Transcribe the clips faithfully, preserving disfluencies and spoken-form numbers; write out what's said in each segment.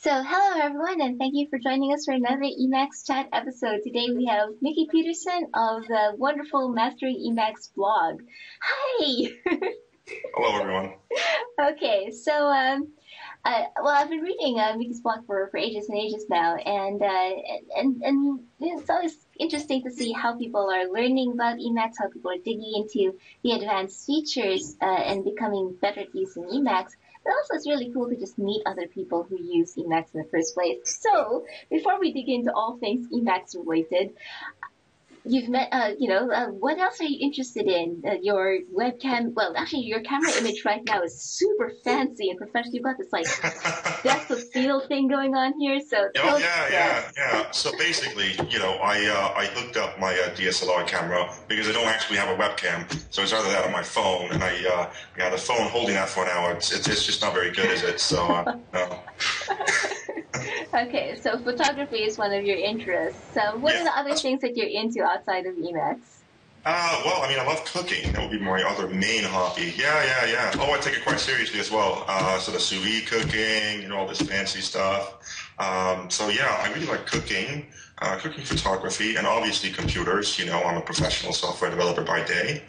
So hello everyone, and thank you for joining us for another Emacs Chat episode. Today we have Mickey Petersen of the wonderful Mastering Emacs blog. Hi! Hello everyone. Okay, so um, uh, well, I've been reading uh, Mickey's blog for, for ages and ages now, and, uh, and and it's always interesting to see how people are learning about Emacs, how people are digging into the advanced features uh, and becoming better at using Emacs. But also, it's really cool to just meet other people who use Emacs in the first place. So, before we dig into all things Emacs related, you've met, uh, you know, uh, what else are you interested in? Uh, your webcam, well, actually, your camera image right now is super fancy and professional. You've got this, like, depth of field thing going on here, so... Oh, yeah, yeah, yeah. So, basically, you know, I uh, I hooked up my uh, D S L R camera because I don't actually have a webcam, so it's either that or my phone, and I, uh, yeah, the phone holding that for an hour, it's, it's, it's just not very good, is it? So, uh, no. Okay, so photography is one of your interests. So what yeah. are the other things that you're into outside of Emacs? Uh, well, I mean, I love cooking. That would be my other main hobby. Yeah, yeah, yeah. Oh, I take it quite seriously as well. Uh, so the sous vide cooking, you know, all this fancy stuff. Um, so yeah, I really like cooking, uh, cooking photography, and obviously computers. You know, I'm a professional software developer by day.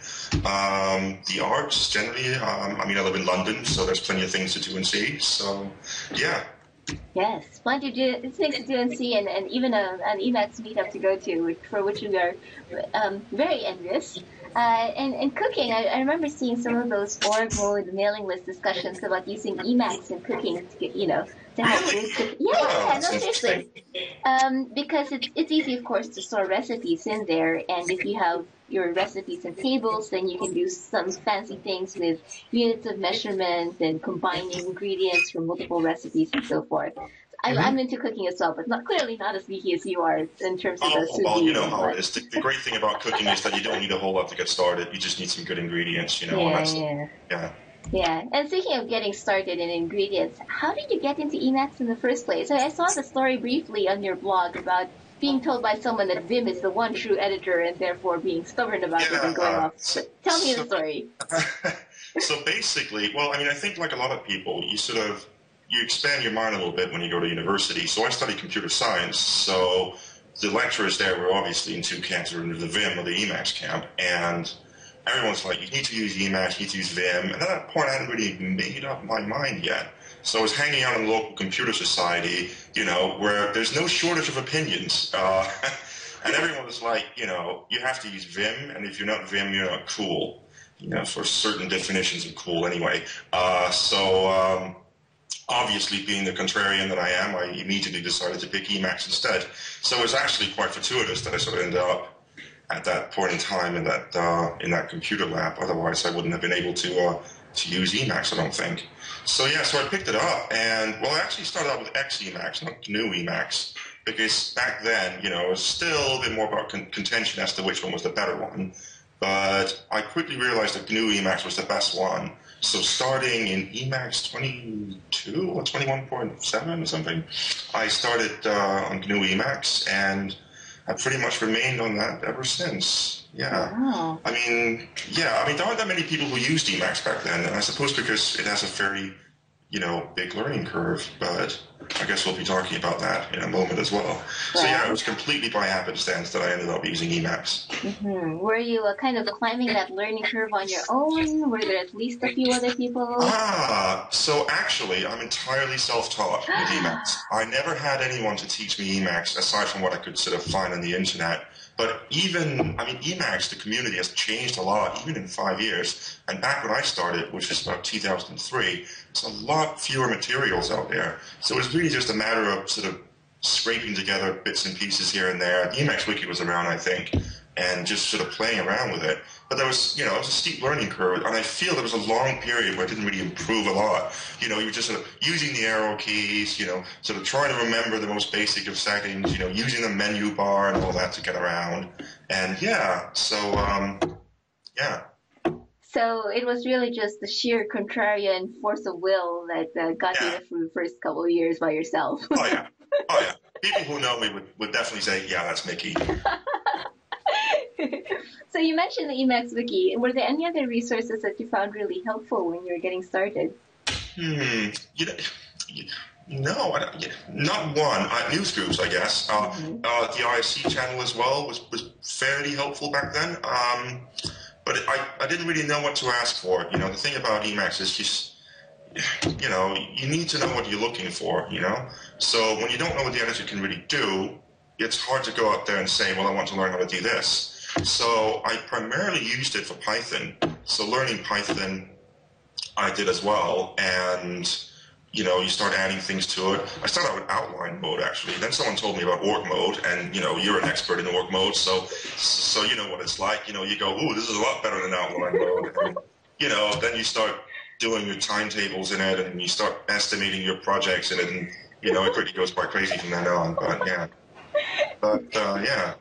Um, the arts, generally. Um, I mean, I live in London, so there's plenty of things to do and see. So, yeah. Yes, plenty of things to do and see, and, and even a, an Emacs meetup to go to, for which we are um, very envious. Uh, and, and cooking, I, I remember seeing some of those org mode mailing list discussions about using Emacs and cooking, to get, you know, to have really? good Yeah, yeah, no, seriously. Um, because it's, it's easy, of course, to store recipes in there, and if you have your recipes and tables, then you can do some fancy things with units of measurement and combining ingredients from multiple recipes and so forth. I'm, mm-hmm. I'm into cooking as well, but not, clearly not as geeky as you are in terms of oh, the sous vide. Well, you know how it is. The, the great thing about cooking is that you don't need a whole lot to get started. You just need some good ingredients, you know. Yeah, that's, yeah. yeah. Yeah, and speaking of getting started in ingredients, how did you get into Emacs in the first place? I saw the story briefly on your blog about being told by someone that Vim is the one true editor and therefore being stubborn about yeah, it and going uh, off. So, Tell me so, the story. So basically, well, I mean, I think like a lot of people, you sort of, you expand your mind a little bit when you go to university. So I studied computer science, so the lecturers there were obviously in two camps. They were in the Vim or the Emacs camp, and everyone's like, you need to use Emacs, you need to use Vim. And at that point, I hadn't really made up my mind yet. So I was hanging out in the local computer society, you know, where there's no shortage of opinions. Uh, and everyone was like, you know, you have to use Vim, and if you're not Vim, you're not cool. You know, for certain definitions of cool anyway. Uh, so um, obviously, being the contrarian that I am, I immediately decided to pick Emacs instead. So it was actually quite fortuitous that I sort of ended up at that point in time in that, uh, in that computer lab. Otherwise, I wouldn't have been able to... Uh, to use Emacs, I don't think. So yeah, so I picked it up, and well, I actually started out with XEmacs, not G N U Emacs, because back then, you know, it was still a bit more about con contention as to which one was the better one, but I quickly realized that G N U Emacs was the best one. So starting in Emacs twenty-two or twenty-one point seven or something, I started uh, on G N U Emacs, and I pretty much remained on that ever since. Yeah. Wow. I mean, yeah, I mean, there aren't that many people who used Emacs back then, and I suppose because it has a very, you know, big learning curve, but I guess we'll be talking about that in a moment as well. Wow. So yeah, it was completely by happenstance that I ended up using Emacs. Mm-hmm. Were you uh, kind of climbing that learning curve on your own? Were there at least a few other people? Ah, so actually, I'm entirely self-taught with Emacs. I never had anyone to teach me Emacs, aside from what I could sort of find on the internet. But even, I mean, Emacs, the community has changed a lot, even in five years. And back when I started, which is about two thousand three, there's a lot fewer materials out there. So it's really just a matter of sort of scraping together bits and pieces here and there. The Emacs Wiki was around, I think, and just sort of playing around with it. But there was, you know, it was a steep learning curve, and I feel there was a long period where I didn't really improve a lot. You know, you were just sort of using the arrow keys, you know, sort of trying to remember the most basic of settings, you know, using the menu bar and all that to get around. And yeah, so, um, yeah. So it was really just the sheer contrarian force of will that uh, got yeah. you through the first couple of years by yourself. Oh, yeah. Oh, yeah. People who know me would, would definitely say, yeah, that's Mickey. So you mentioned the Emacs Wiki. Were there any other resources that you found really helpful when you were getting started? Hmm. You know, No, I don't, not one. Uh, news groups, I guess. Uh, mm-hmm. uh, the I R C channel as well was, was fairly helpful back then. Um, but it, I, I didn't really know what to ask for. You know, the thing about Emacs is just, you know, you need to know what you're looking for, you know. So when you don't know what the editor can really do, it's hard to go out there and say, well, I want to learn how to do this. So I primarily used it for Python. So learning Python I did as well, and... you know, you start adding things to it. I started out with outline mode, actually. Then someone told me about org mode, and, you know, you're an expert in org mode, so so you know what it's like. You know, you go, ooh, this is a lot better than outline mode. And, you know, then you start doing your timetables in it, and you start estimating your projects in it, and, you know, it really goes by crazy from then on, but, yeah. But, uh, yeah.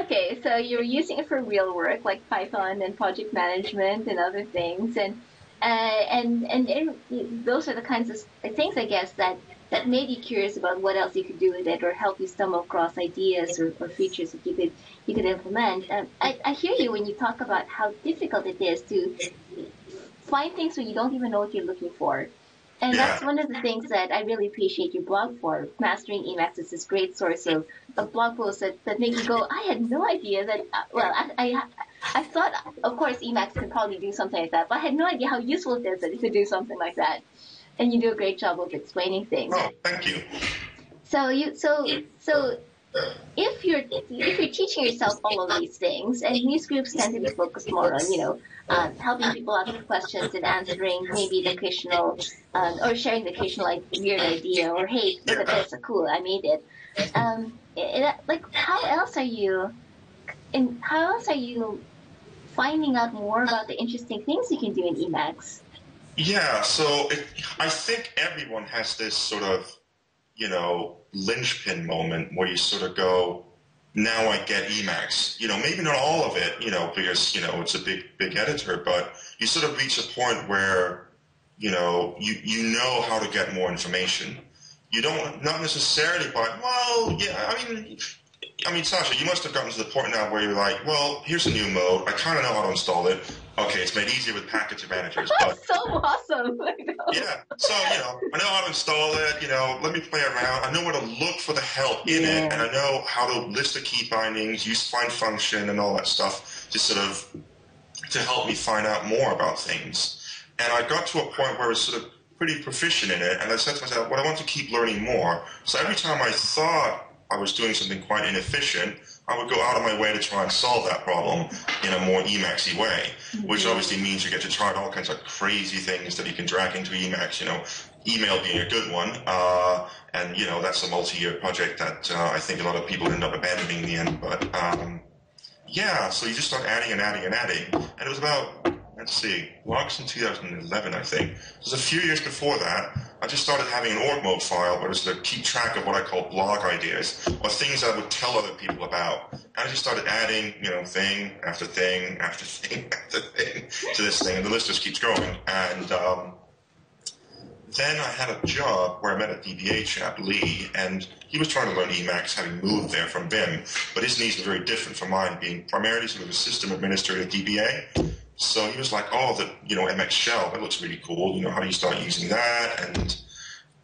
Okay, so you're using it for real work, like Python and project management and other things, and... Uh, and, and and those are the kinds of things, I guess, that, that made you curious about what else you could do with it, or help you stumble across ideas or, or features that you could you could implement. Um, I, I hear you when you talk about how difficult it is to find things when you don't even know what you're looking for. And that's one of the things that I really appreciate your blog for. Mastering Emacs is this great source of, of blog posts that, that make you go, I had no idea that, well, I... I I thought, of course, Emacs could probably do something like that, but I had no idea how useful it is that it could do something like that. And you do a great job of explaining things. Oh, thank you. So you, so, so, if you're if you're teaching yourself all of these things, and news groups tend to be focused more on, you know, uh, helping people out with questions and answering maybe the occasional, um, or sharing the occasional like, weird idea, or hey, look at this, cool, I made it. Um, it, like, how else are you? And how else are you? Finding out more about the interesting things you can do in Emacs. Yeah, so it, I think everyone has this sort of, you know, linchpin moment where you sort of go, now I get Emacs. You know, maybe not all of it, you know, because, you know, it's a big, big editor, but you sort of reach a point where, you know, you, you know how to get more information. You don't, not necessarily by, well, yeah, I mean... I mean, Sasha, you must have gotten to the point now where you're like, well, here's a new mode. I kind of know how to install it. Okay, it's made easier with package managers. But, that's so awesome. I know. Yeah, so, you know, I know how to install it. You know, let me play around. I know where to look for the help in yeah. it, and I know how to list the key bindings, use find function, and all that stuff to sort of to help me find out more about things. And I got to a point where I was sort of pretty proficient in it, and I said to myself, well, I want to keep learning more. So every time I thought I was doing something quite inefficient, I would go out of my way to try and solve that problem in a more Emacs-y way, which obviously means you get to try all kinds of crazy things that you can drag into Emacs, you know, email being a good one. Uh, and, you know, that's a multi-year project that uh, I think a lot of people end up abandoning in the end. But, um, yeah, so you just start adding and adding and adding. And it was about, let's see, logs in two thousand eleven, I think. It was a few years before that. I just started having an org mode file where I was to keep track of what I call blog ideas, or things I would tell other people about. And I just started adding, you know, thing after thing after thing after thing to this thing, and the list just keeps growing. And um, then I had a job where I met a D B A chap, Lee, and he was trying to learn Emacs, having moved there from Vim, but his needs were very different from mine, being primarily sort of a system administrative D B A. So he was like, oh, the, you know, M X shell, that looks really cool. You know, how do you start using that? And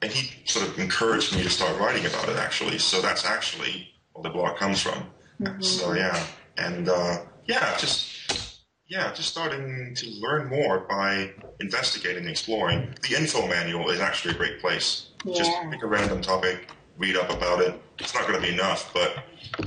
and he sort of encouraged me to start writing about it, actually. So that's actually where the blog comes from. Mm-hmm. So, yeah. And, uh, yeah, just yeah, just starting to learn more by investigating and exploring. The info manual is actually a great place. Yeah. Just pick a random topic, read up about it. It's not going to be enough, but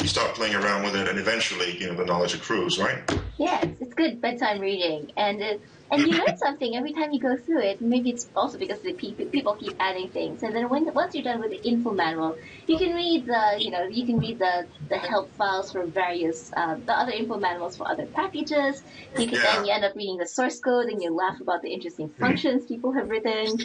you start playing around with it, and eventually, you know, the knowledge accrues, right? Yes, it's good bedtime reading, and it, and you learn something every time you go through it. Maybe it's also because the pe people keep adding things, and then when once you're done with the info manual, you can read the you know you can read the the help files for various uh, the other info manuals for other packages. You can yeah. then you end up reading the source code, and you laugh about the interesting functions people have written.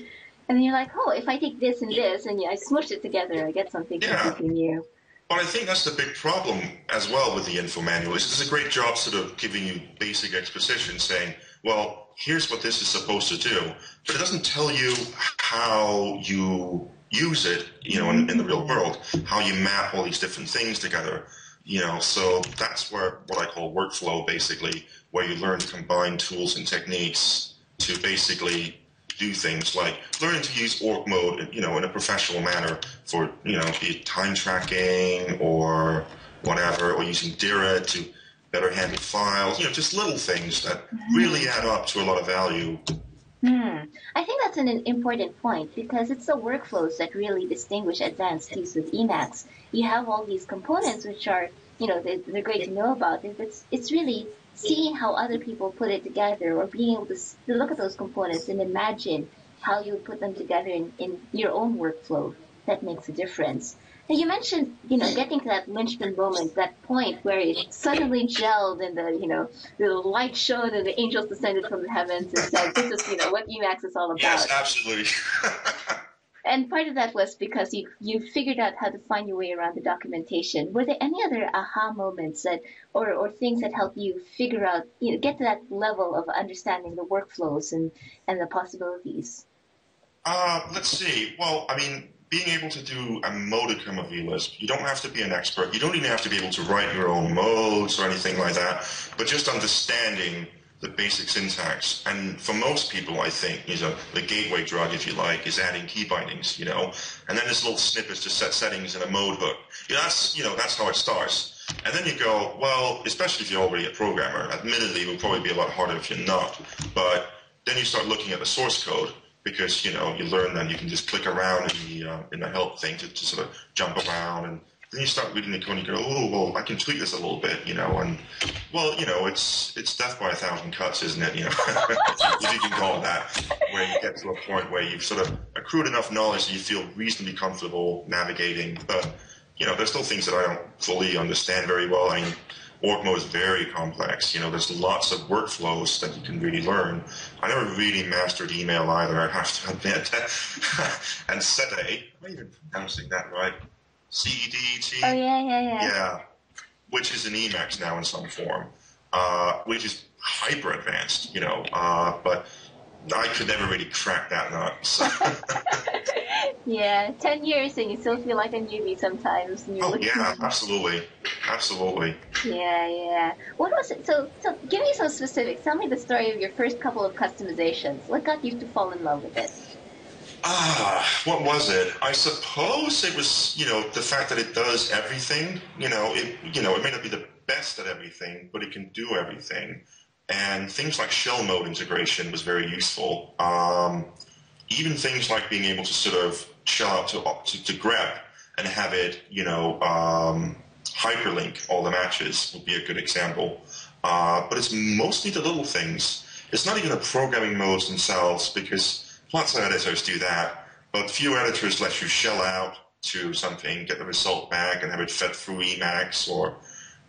And then you're like, oh, if I take this and this, and yeah, I smush it together, I get something yeah. completely new. But I think that's the big problem as well with the info manual. Is it's a great job sort of giving you basic exposition, saying, well, here's what this is supposed to do. But it doesn't tell you how you use it, you know, in, in the real world, how you map all these different things together. You know, so that's where what I call workflow, basically, where you learn to combine tools and techniques to basically do things like learning to use org mode, you know, in a professional manner for, you know, time tracking or whatever, or using Dired to better handle files, you know, just little things that really add up to a lot of value. Hmm. I think that's an important point, because it's the workflows that really distinguish advanced use with Emacs. You have all these components which are, you know, they're, they're great to know about. It's, it's really seeing how other people put it together, or being able to, to look at those components and imagine how you would put them together in, in your own workflow. That makes a difference. Now, you mentioned, you know, getting to that linchpin moment, that point where it suddenly gelled and the, you know, the light shone and the angels descended from the heavens and said, this is, you know, what Emacs is all about. Yes, absolutely. And part of that was because you you figured out how to find your way around the documentation. Were there any other aha moments that, or, or things that helped you figure out, you know, get to that level of understanding the workflows and, and the possibilities? Uh, let's see. Well, I mean, being able to do a modicum of eLisp, you don't have to be an expert. You don't even have to be able to write your own modes or anything like that, but just understanding the basic syntax. And for most people, I think, you know, the gateway drug, if you like, is adding key bindings, you know, and then this little snippets to set settings in a mode hook. You know, that's, you know, that's how it starts. And then you go, well, especially if you're already a programmer, admittedly, it would probably be a lot harder if you're not, but then you start looking at the source code, because, you know, you learn that you can just click around in the, uh, in the help thing to, to sort of jump around, and then you start reading the code and you go, oh, well, I can tweak this a little bit, you know, and, well, you know, it's it's death by a thousand cuts, isn't it, you know, if you can call it that, where you get to a point where you've sort of accrued enough knowledge that you feel reasonably comfortable navigating, but, you know, there's still things that I don't fully understand very well. I mean, org mode is very complex. You know, there's lots of workflows that you can really learn. I never really mastered email either, I have to admit. And SETE, am I even pronouncing that right? C E D E T? Oh, yeah, yeah, yeah. Yeah, which is in Emacs now in some form, uh, which is hyper-advanced, you know, uh, but I could never really crack that nut. So. Yeah, ten years and you still feel like a newbie sometimes. And you're oh yeah, absolutely, absolutely. Yeah, yeah. What was it? So, so give me some specifics. Tell me the story of your first couple of customizations. What got you to fall in love with it? Ah, what was it? I suppose it was, you know, the fact that it does everything. You know, it you know it may not be the best at everything, but it can do everything. And things like shell mode integration was very useful. Um, even things like being able to sort of shell out to, to, to grep and have it, you know, um, hyperlink all the matches would be a good example. Uh, but it's mostly the little things. It's not even the programming modes themselves, because lots of editors do that, but few editors let you shell out to something, get the result back, and have it fed through Emacs or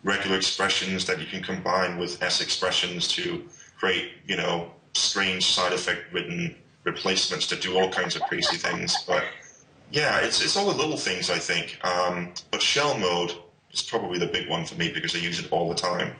regular expressions that you can combine with S expressions to create, you know, strange side effect written replacements that do all kinds of crazy things. But yeah, it's it's all the little things, I think. Um, but shell mode is probably the big one for me because I use it all the time.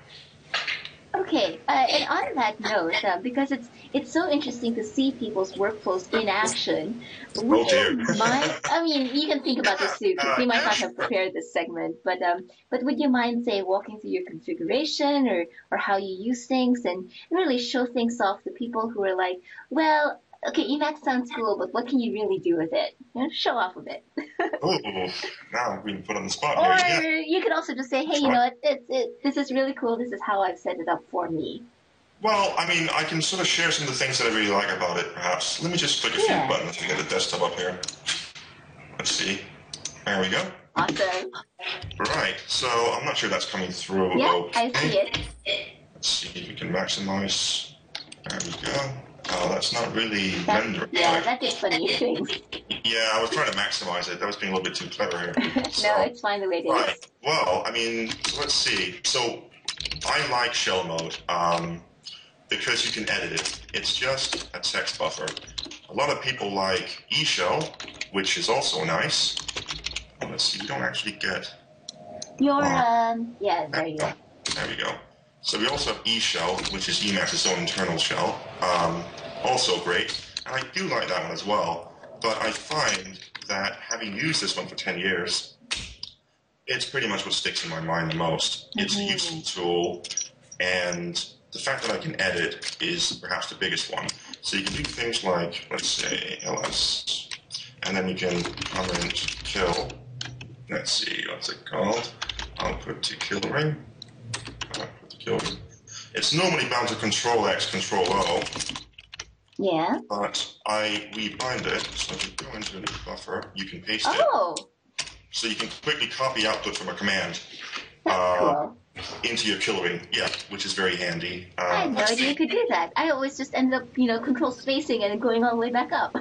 Okay, uh, and on that note, uh, because it's it's so interesting to see people's workflows in action. Would oh, you mind? I mean, you can think about this too, because we might not have prepared this segment. But um, but would you mind, say, walking through your configuration or or how you use things, and really show things off to people who are like, well, okay, Emacs sounds cool, but what can you really do with it? You know, show off a bit. Oh, now I'm being put on the spot. Or yeah. You could also just say, hey, you know, it, it, it, this is really cool. This is how I've set it up for me. Well, I mean, I can sort of share some of the things that I really like about it, perhaps. Let me just click a yeah. few buttons. I got a desktop up here. Let's see. There we go. Awesome. Right. So I'm not sure that's coming through. Yeah, okay. I see it. Let's see if we can maximize. There we go. Oh, that's not really that's, rendering. Yeah, right? That did funny things. Yeah, I was trying to maximize it. That was being a little bit too clever here. So, no, it's fine the way it is. Right. Well, I mean, let's see. So I like shell mode um, because you can edit it. It's just a text buffer. A lot of people like e-shell, which is also nice. Oh, let's see. We don't actually get your uh, um. Yeah, there you go. There we go. So we also have e-shell, which is Emacs' own internal shell, um, also great, and I do like that one as well, but I find that having used this one for ten years, it's pretty much what sticks in my mind the most. It's mm-hmm. a useful tool, and the fact that I can edit is perhaps the biggest one. So you can do things like, let's say, ls, and then you can comment kill. Let's see, what's it called? I'll put the kill ring. I'll put the kill ring. It's normally bound to Control X, Control O. Yeah. But I rebind it, so if you go into the buffer, you can paste oh. it. So you can quickly copy output from a command uh, cool. into your kill ring. Yeah, which is very handy. Uh, I had no idea you could do that. I always just end up, you know, control spacing and going all the way back up.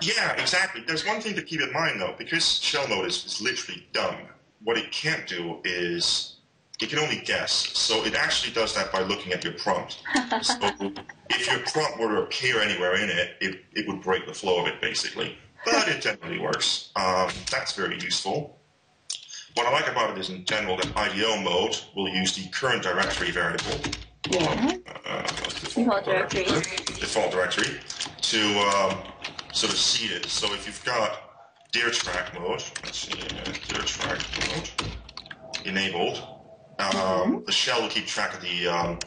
Yeah, exactly. There's one thing to keep in mind though, because shell mode is, is literally dumb. What it can't do is it can only guess, so it actually does that by looking at your prompt. So if your prompt were to appear anywhere in it, it, it would break the flow of it, basically. But it generally works. Um, that's very useful. What I like about it is, in general, that I D O mode will use the current directory variable, yeah. uh, default, default directory, default directory, to um, sort of seed it. So if you've got DirTrack mode, let's see, uh, DirTrack mode enabled. Um, mm-hmm. The shell will keep track of the um,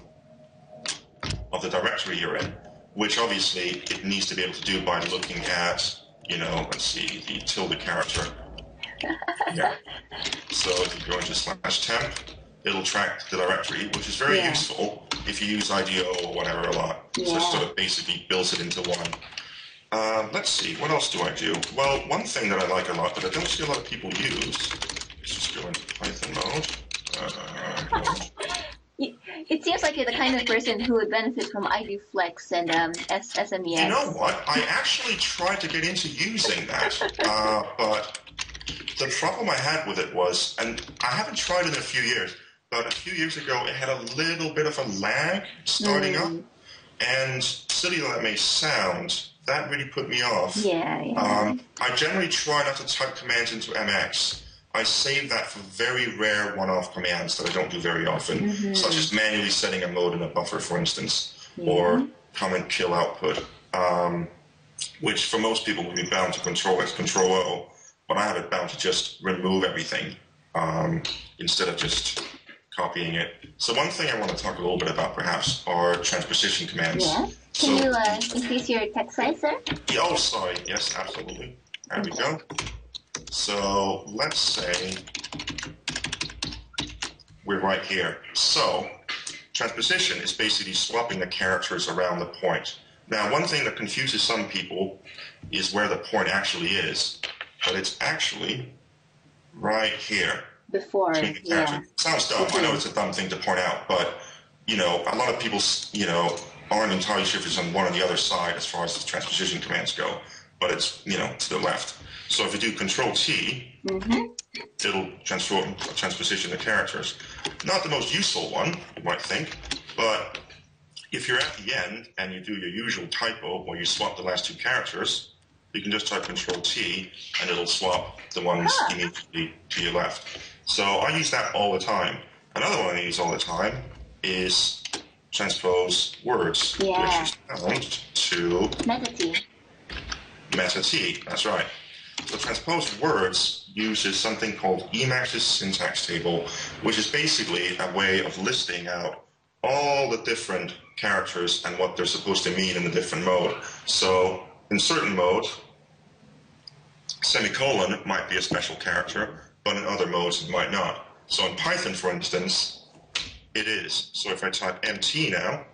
of the directory you're in, which obviously it needs to be able to do by looking at, you know, let's see, the tilde character. Yeah. So if you go into slash temp, it'll track the directory, which is very yeah. useful if you use I D O or whatever a lot. Yeah. So it sort of basically builds it into one. Um, let's see, what else do I do? Well, one thing that I like a lot that I don't see a lot of people use, let's just go into Python mode. Uh, it seems like you're the kind of person who would benefit from I D Flex and um, S M E S. You know what? I actually tried to get into using that, uh, but the problem I had with it was, and I haven't tried it in a few years, but a few years ago it had a little bit of a lag starting mm. up, and silly though that may sound, that really put me off. Yeah, yeah. Um, I generally try not to type commands into M X. I save that for very rare one-off commands that I don't do very often, mm-hmm. such as manually setting a mode in a buffer, for instance, yeah. or comment kill output, um, which for most people would be bound to Control X, Control O, but I have it bound to just remove everything um, instead of just copying it. So one thing I want to talk a little bit about, perhaps, are transposition commands. Yeah. Can so, you uh, increase your text size, sir? Yeah, oh, sorry. Yes, absolutely. There okay. we go. So let's say we're right here. So transposition is basically swapping the characters around the point. Now, one thing that confuses some people is where the point actually is, but it's actually right here. Before, yeah. Sounds dumb. Okay. I know it's a dumb thing to point out, but you know, a lot of people, you know, aren't entirely sure if it's on one or the other side as far as the transposition commands go. But it's, you know, to the left. So if you do Control T, mm-hmm. it'll transform, transposition the characters. Not the most useful one, you might think, but if you're at the end and you do your usual typo where you swap the last two characters, you can just type Control T and it'll swap the ones ah. immediately to your left. So I use that all the time. Another one I use all the time is transpose words, yeah. which is bound to meta T. Meta T, that's right. So transposed words uses something called Emacs' syntax table, which is basically a way of listing out all the different characters and what they're supposed to mean in the different mode. So in certain mode, semicolon might be a special character, but in other modes it might not. So in Python, for instance, it is. So if I type M T now...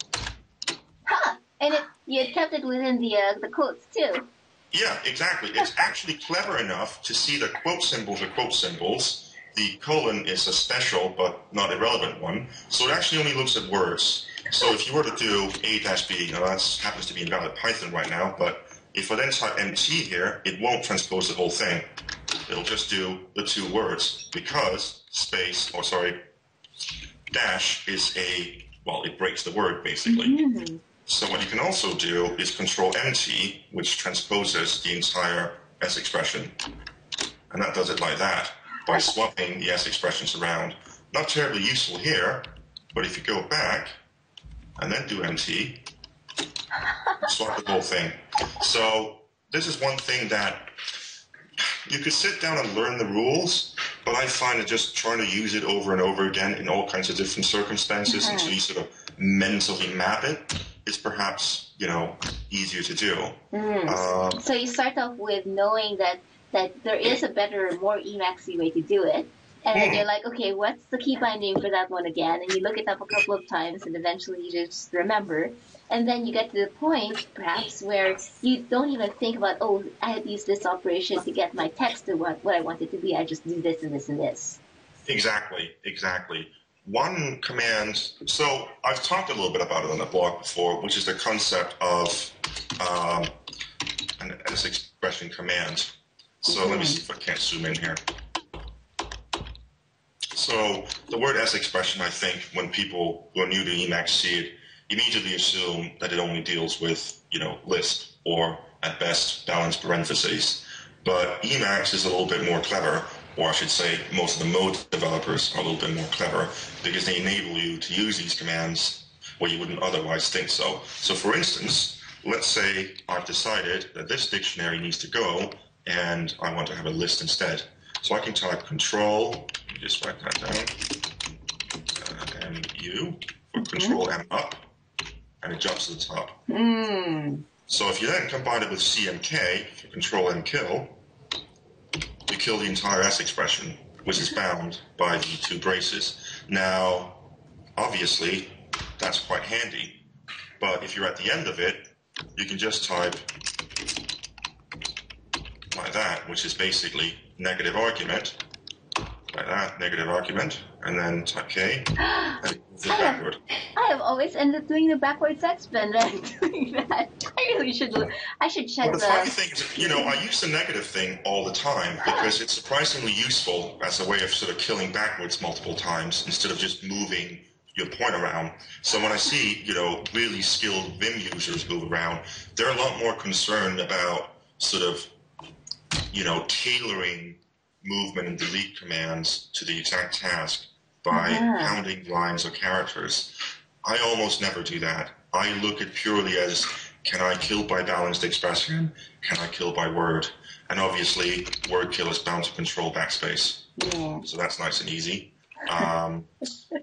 Huh! And it, you kept it within the, uh, the quotes, too. Yeah, exactly. It's actually clever enough to see the quote symbols are quote symbols. The colon is a special but not irrelevant one. So it actually only looks at words. So if you were to do A B, now that happens to be in valid Python right now, but if I then type M T here, it won't transpose the whole thing. It'll just do the two words because space, or sorry, dash is a, well, it breaks the word basically. Mm-hmm. So what you can also do is Control M T, which transposes the entire S expression. And that does it like that, by swapping the S expressions around. Not terribly useful here, but if you go back and then do M T, swap the whole thing. So this is one thing that you could sit down and learn the rules, but I find that just trying to use it over and over again in all kinds of different circumstances mm-hmm. until you sort of mentally map it is perhaps, you know, easier to do. Mm. Um, so you start off with knowing that, that there is a better, more Emacs-y way to do it. And then you're like, okay, what's the key binding for that one again? And you look it up a couple of times, and eventually you just remember. And then you get to the point, perhaps, where you don't even think about, oh, I had used this operation to get my text to what, what I want it to be. I just do this and this and this. Exactly, exactly. One command, so I've talked a little bit about it on the blog before, which is the concept of um, an S-expression command. So mm-hmm. let me see if I can't zoom in here. So the word S-expression, I think, when people who are new to Emacs see it, immediately assume that it only deals with, you know, Lisp or, at best, balanced parentheses. But Emacs is a little bit more clever, or I should say most of the mode developers are a little bit more clever, because they enable you to use these commands where you wouldn't otherwise think so. So, for instance, let's say I've decided that this dictionary needs to go, and I want to have a list instead. So I can type control, just write that down, uh, M U, for control M up, and it jumps to the top. Mm. So if you then combine it with C M K, for control M kill, you kill the entire S expression, which is bound by the two braces. Now, obviously, that's quite handy, but if you're at the end of it, you can just type like that, which is basically negative argument, like that, negative argument, and then type K, and it moves it backward. I have always ended up doing the backwards X bin when doing that. I really should, I should check that. Well, the funny thing is, you know, I use the negative thing all the time because it's surprisingly useful as a way of sort of killing backwards multiple times instead of just moving your point around. So when I see, you know, really skilled Vim users move around, they're a lot more concerned about sort of, you know, tailoring movement and delete commands to the exact task by yeah. pounding lines or characters. I almost never do that. I look at purely as, can I kill by balanced expression? Can I kill by word? And obviously, word kill is bound to control backspace. Yeah. So that's nice and easy. Um,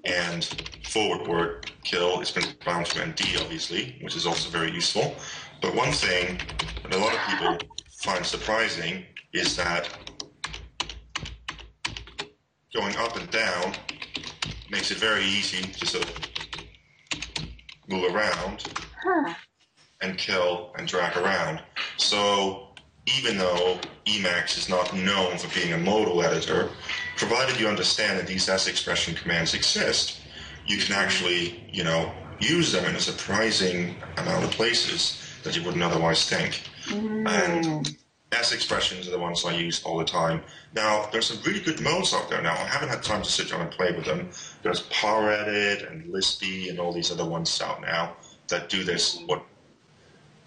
and forward word kill is bound to N D, obviously, which is also very useful. But one thing that a lot of people find surprising is that going up and down makes it very easy to sort of move around huh. and kill and drag around. So even though Emacs is not known for being a modal editor, provided you understand that these S expression commands exist, you can actually, you know, use them in a surprising amount of places that you wouldn't otherwise think. Mm. And S expressions are the ones I use all the time. Now, there's some really good modes out there now. I haven't had time to sit down and play with them. There's ParEdit and Lispy and all these other ones out now that do this. What?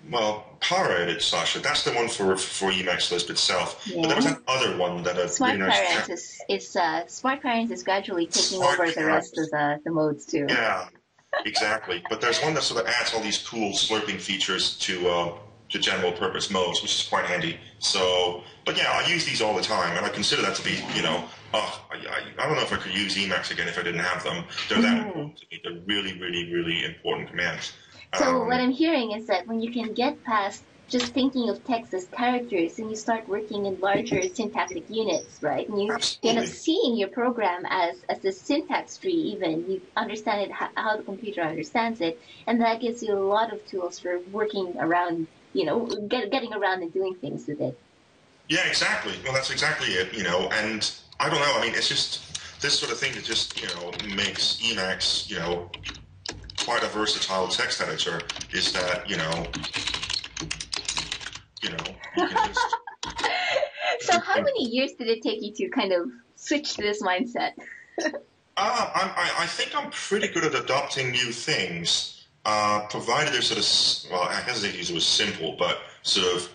Well, ParEdit, Sasha, that's the one for for Emacs Lisp itself. Yeah. But there was another one that a Smart really nice is, is uh, SmartParens is gradually taking Smart over parents. the rest of the, the modes too. Yeah, exactly. But there's one that sort of adds all these cool slurping features to. Uh, to general purpose modes, which is quite handy. So, but yeah, I use these all the time, and I consider that to be, you know, oh, I, I, I don't know if I could use Emacs again if I didn't have them. They're that important to me. They're really, really, really important commands. So um, what I'm hearing is that when you can get past just thinking of text as characters, and you start working in larger syntactic units, right? And you absolutely. End up seeing your program as, as a syntax tree even. You understand it, how the computer understands it, and that gives you a lot of tools for working around, you know, get, getting around and doing things with it. Yeah, exactly. Well, that's exactly it, you know, and I don't know, I mean, it's just this sort of thing that just, you know, makes Emacs, you know, quite a versatile text editor is that, you know, you know, you can just... So how many years did it take you to kind of switch to this mindset? uh, I, I think I'm pretty good at adopting new things. Uh, provided they're sort of, well, I hesitate to use it was simple, but sort of,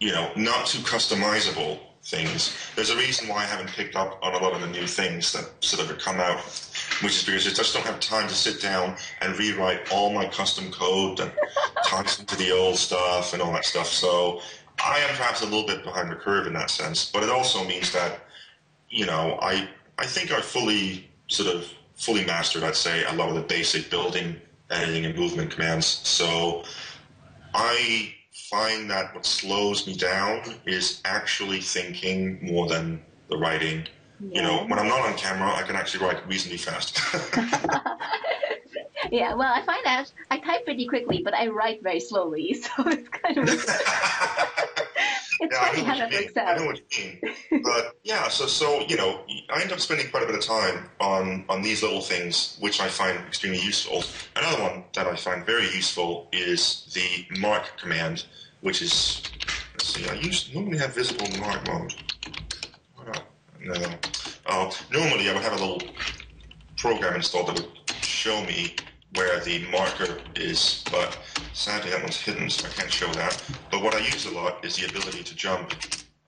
you know, not too customizable things. There's a reason why I haven't picked up on a lot of the new things that sort of have come out, which is because I just don't have time to sit down and rewrite all my custom code and toss into the old stuff and all that stuff. So I am perhaps a little bit behind the curve in that sense, but it also means that, you know, I, I think I fully sort of, fully mastered, I'd say, a lot of the basic building editing and movement commands. So I find that what slows me down is actually thinking more than the writing. Yeah. You know, when I'm not on camera, I can actually write reasonably fast. Yeah, well, I find that I type pretty quickly, but I write very slowly, so it's kind of... It's yeah, funny how that works out. I know what you mean. But yeah, so, so, you know, I end up spending quite a bit of time on, on these little things, which I find extremely useful. Another one that I find very useful is the mark command, which is, let's see, I use, normally have visible mark mode. Oh, no. Uh, normally I would have a little program installed that would show me where the marker is, but sadly that one's hidden, so I can't show that. But what I use a lot is the ability to jump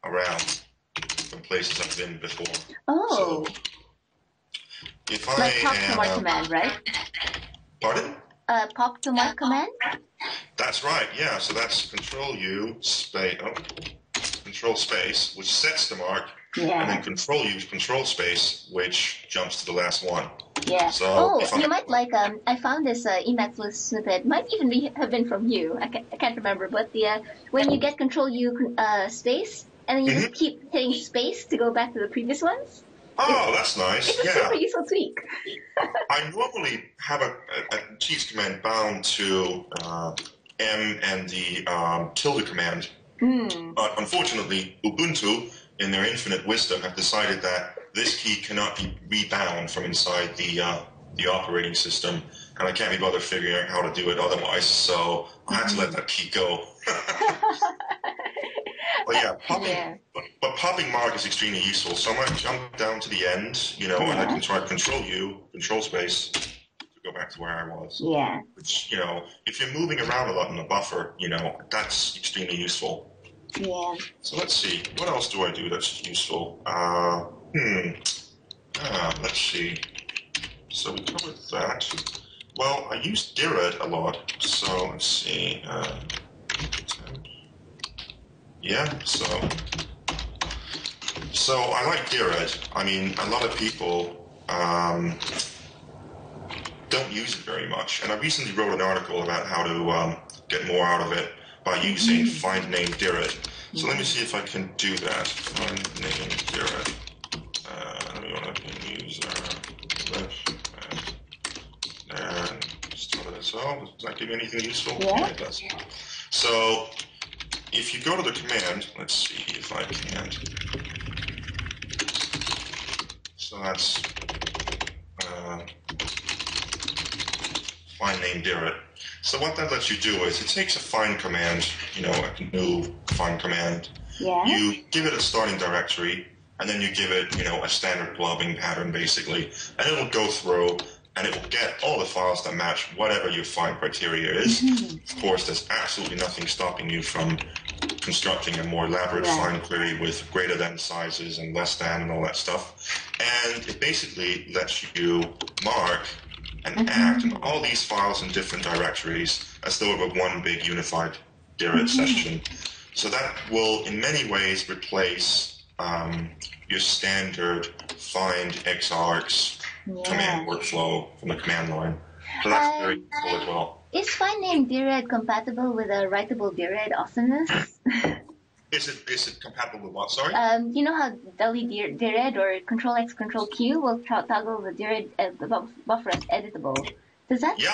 around from places I've been before. Oh. So if like I pop to mark um, command, right? Pardon? Uh, pop to mark command? That's right, yeah. So that's control U, space, oh, control space, which sets the mark, yeah. And then control U, control space, which jumps to the last one. Yeah. So oh, you might like, um, I found this uh, Emacs Lisp snippet, might even be, have been from you, I can't, I can't remember, but the, uh, when you get control U uh, space, and then you mm-hmm. just keep hitting space to go back to the previous ones. Oh, it's, that's nice. It's a yeah. super useful tweak. I normally have a, a, a cheese command bound to uh, M and the um, tilde command, mm. but unfortunately Ubuntu, in their infinite wisdom, have decided that this key cannot be rebound from inside the uh, the operating system, and I can't be bothered figuring out how to do it otherwise, so I had to let that key go. But yeah, popping, yeah. But, but popping mark is extremely useful, so I might jump down to the end, you know, yeah. and I can try control U, control space, to go back to where I was. Yeah. Which, you know, if you're moving around a lot in the buffer, you know, that's extremely useful. Yeah. So let's see, what else do I do that's useful? Uh... Hmm. Ah, let's see. So we covered that. Well, I use Dired a lot. So let's see. Uh, yeah. So. So I like Dired. I mean, a lot of people um, don't use it very much, and I recently wrote an article about how to um, get more out of it by using mm-hmm. find-name-dired. So mm-hmm. let me see if I can do that. Find-name-dired. And start it. So does that give you anything useful? Yeah. Yeah, it does. So if you go to the command, let's see if I can. So that's uh, find name dired. So what that lets you do is it takes a find command, you know, a new find command. Yeah. You give it a starting directory. And then you give it, you know, a standard globbing pattern, basically, and it will go through, and it will get all the files that match whatever your find criteria is. Mm-hmm. Of course, there's absolutely nothing stopping you from constructing a more elaborate yeah. find query with greater than sizes and less than and all that stuff. And it basically lets you mark and mm-hmm. act on all these files in different directories as though it were one big unified dired mm-hmm. session. So that will, in many ways, replace... Um, your standard find xargs yeah. command workflow from the command line. So that's um, very useful as well. Is find-name-dired compatible with a writable dired awesomeness? Is it is it compatible with what? Sorry. Um, you know how Delhi dired or Control X Control Q will toggle the dired uh, the buffer as editable. Does that? Yeah,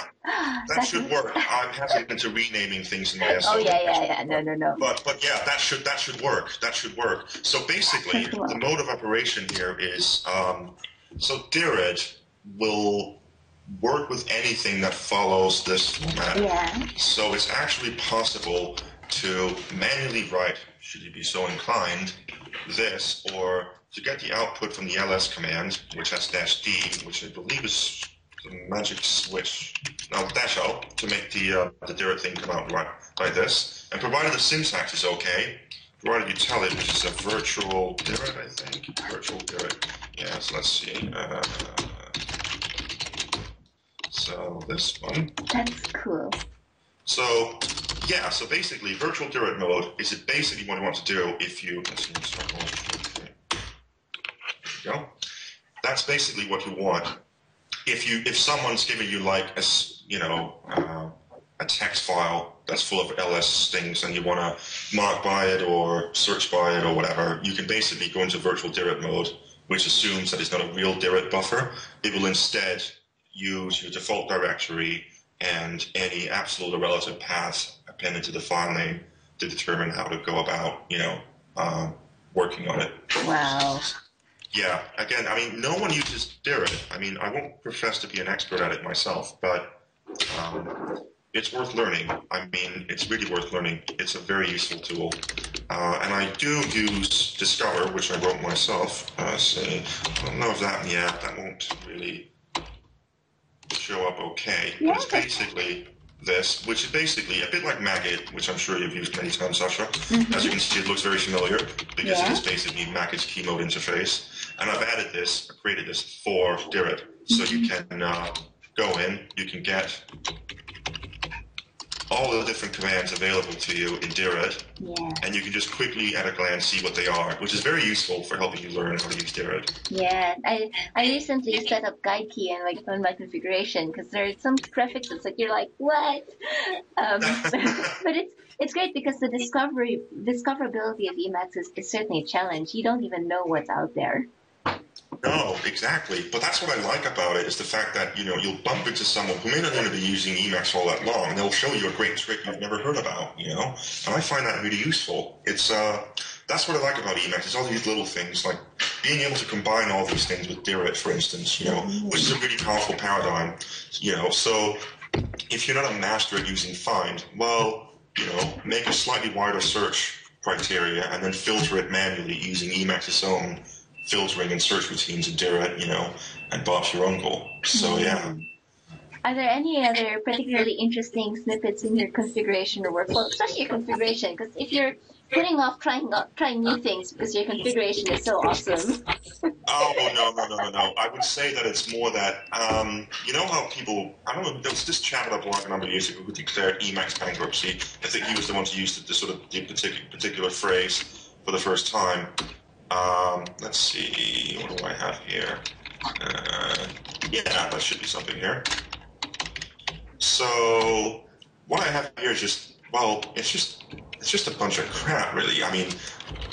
that should work. I'm hesitant to renaming things in my essay. Oh yeah, yeah, yeah. No, no, no. But but yeah, that should that should work. That should work. So basically, the mode of operation here is um, so dired will work with anything that follows this format. Yeah. So it's actually possible to manually write, should you be so inclined, this, or to get the output from the L S command, which has dash D, which I believe is the magic switch. Now dash L to make the uh, the dired thing come out right like this. And provided the syntax is okay, provided you tell it, which is a virtual dired, I think. Virtual dired. Yeah. So let's see. Uh, so this one. That's cool. So yeah. So basically, virtual dired mode is it basically what you want to do if you. Let's see, okay. There you go. That's basically what you want. If you if someone's giving you like a you know, uh, a text file that's full of L S things and you want to mark by it or search by it or whatever, you can basically go into virtual dired mode, which assumes that it's not a real dired buffer. It will instead use your default directory and any absolute or relative path appended to the file name to determine how to go about, you know, uh, working on it. Wow. Yeah. Again, I mean, no one uses dired. I mean, I won't profess to be an expert at it myself, but um, it's worth learning. I mean, it's really worth learning. It's a very useful tool. Uh, and I do use Discover, which I wrote myself. Uh, so I don't know if that in the app, that won't really show up okay. Yeah, but it's basically this, which is basically a bit like MAGIT, which I'm sure you've used many times, Sasha. Mm-hmm. As you can see, it looks very familiar because yeah. it is basically MAGIT's key mode interface. And I've added this, I've created this for dired. So mm-hmm. you can uh, go in, you can get all the different commands available to you in dired, yeah. and you can just quickly at a glance see what they are, which is very useful for helping you learn how to use dired. Yeah, I I recently set up guide key and like on my configuration because there are some prefixes that you're like what, um, but it's it's great because the discovery discoverability of Emacs is, is certainly a challenge. You don't even know what's out there. No, exactly. But that's what I like about it is the fact that, you know, you'll bump into someone who may not want to be using Emacs all that long, and they'll show you a great trick you've never heard about, you know? And I find that really useful. It's uh, that's what I like about Emacs. It's all these little things, like being able to combine all these things with dired, for instance, you know, which is a really powerful paradigm, you know? So if you're not a master at using find, well, you know, make a slightly wider search criteria and then filter it manually using Emacs' own filtering and search routines and dired, you know, and Bob's your uncle. So, yeah. Are there any other particularly interesting snippets in your configuration or workflow, especially your configuration? Because if you're putting off trying trying new things because your configuration is so awesome. Oh, no, no, no, no, no. I would say that it's more that, um, you know how people, I don't know, there was this chap that I blogged a number of years ago who declared Emacs bankruptcy. I think he was the one to use the, the sort of the particular, particular phrase for the first time. Um, let's see, what do I have here? Uh, yeah, that should be something here. So, what I have here is just, well, it's just, it's just a bunch of crap, really. I mean,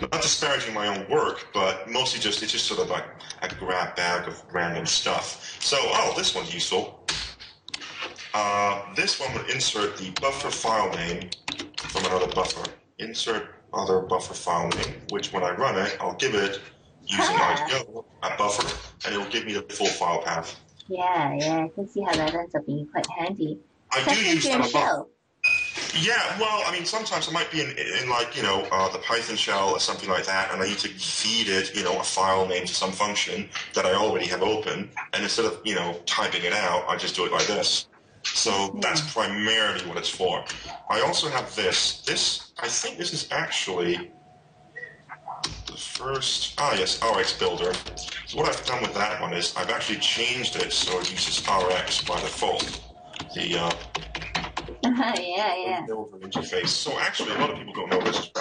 not disparaging my own work, but mostly just, it's just sort of like a grab bag of random stuff. So, oh, this one's useful. Uh, this one would insert the buffer file name from another buffer. Insert other buffer file name, which when I run it, I'll give it, using ah. I D O, a buffer, and it will give me the full file path. Yeah, yeah, I can see how that ends up being quite handy. I Especially do use that a lot. Yeah, well, I mean, sometimes I might be in, in like, you know, uh, the Python shell or something like that, and I need to feed it, you know, a file name to some function that I already have open, and instead of, you know, typing it out, I just do it like this. So that's primarily what it's for. I also have this. This, I think this is actually the first, ah yes, RxBuilder. So what I've done with that one is I've actually changed it so it uses Rx by default. The uh, uh-huh, yeah, yeah. builder interface. So actually a lot of people don't know this.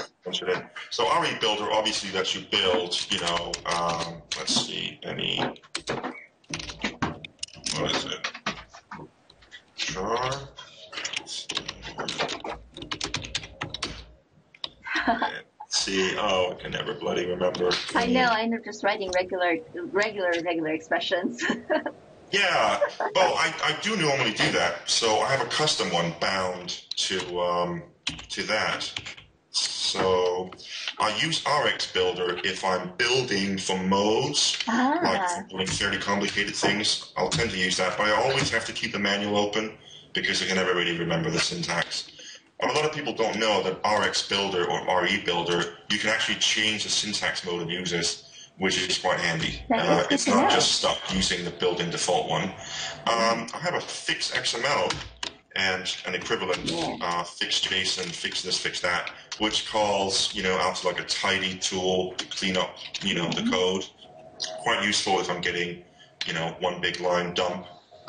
So REBuilder obviously lets you build, you know, um, let's see, any, what is it? Sure. See, oh, I can never bloody remember. I know, I end up just writing regular, regular, regular expressions. Yeah, well, I, I do normally do that, so I have a custom one bound to um, to that. So I use RxBuilder if I'm building for modes, ah. like if I'm doing fairly complicated things. I'll tend to use that, but I always have to keep the manual open because I can never really remember the syntax. A lot of people don't know that RxBuilder or REBuilder, you can actually change the syntax mode it uses, which is quite handy. Uh, it's not know. just stuck using the built-in default one. Um, I have a fix X M L and an equivalent yeah. uh, fix JSON, fix this, fix that, which calls, you know, out to like a tidy tool to clean up, you know, mm-hmm. the code. Quite useful if I'm getting, you know, one big line dump.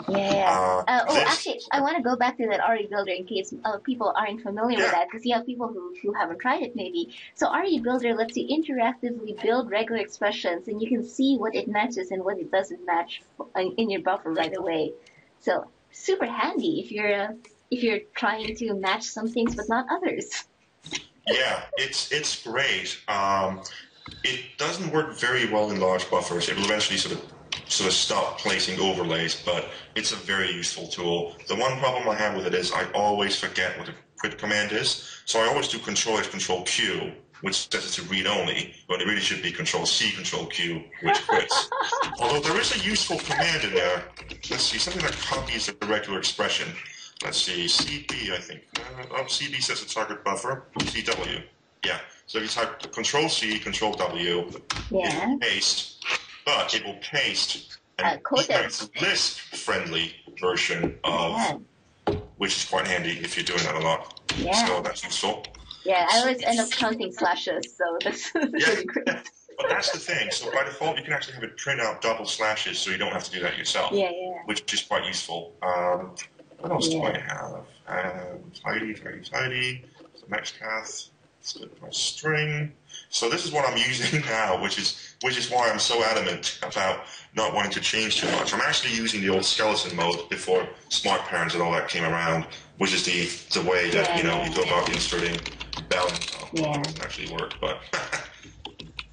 Yeah. Uh, uh, oh, actually, I want to go back to that REBuilder in case uh, people aren't familiar yeah. with that, because you have people who, who haven't tried it maybe. So REBuilder lets you interactively build regular expressions, and you can see what it matches and what it doesn't match in your buffer right away. So super handy if you're uh, if you're trying to match some things but not others. Yeah, it's it's great. Um, it doesn't work very well in large buffers. It will eventually sort of sort of stop placing overlays, but it's a very useful tool. The one problem I have with it is I always forget what a quit command is, so I always do Control H, Control Q, which says it's a read only, but it really should be Control C, Control Q, which quits. Although there is a useful command in there. Let's see, something that copies a regular expression. Let's see, C B, I think. Uh, oh, C B says a target buffer. C W. Yeah. So if you type Control C, Control W, yeah. It will paste, but it will paste an uh, Emacs Lisp friendly version of, yeah. Which is quite handy if you're doing that a lot. Yeah. So that's useful. Yeah, I always end up counting slashes, so that's really great. But that's the thing. So by default, you can actually have it print out double slashes, so you don't have to do that yourself. Yeah, yeah. Which is quite useful. Um, what else yeah. do I have? Um, tidy, tidy, tidy. So maxpath. Split my string. So this is what I'm using now, which is which is why I'm so adamant about not wanting to change too much. I'm actually using the old skeleton mode before SmartParens and all that came around, which is the the way that yeah, you know yeah. you go about inserting. Balance. Oh, yeah. It doesn't actually work, but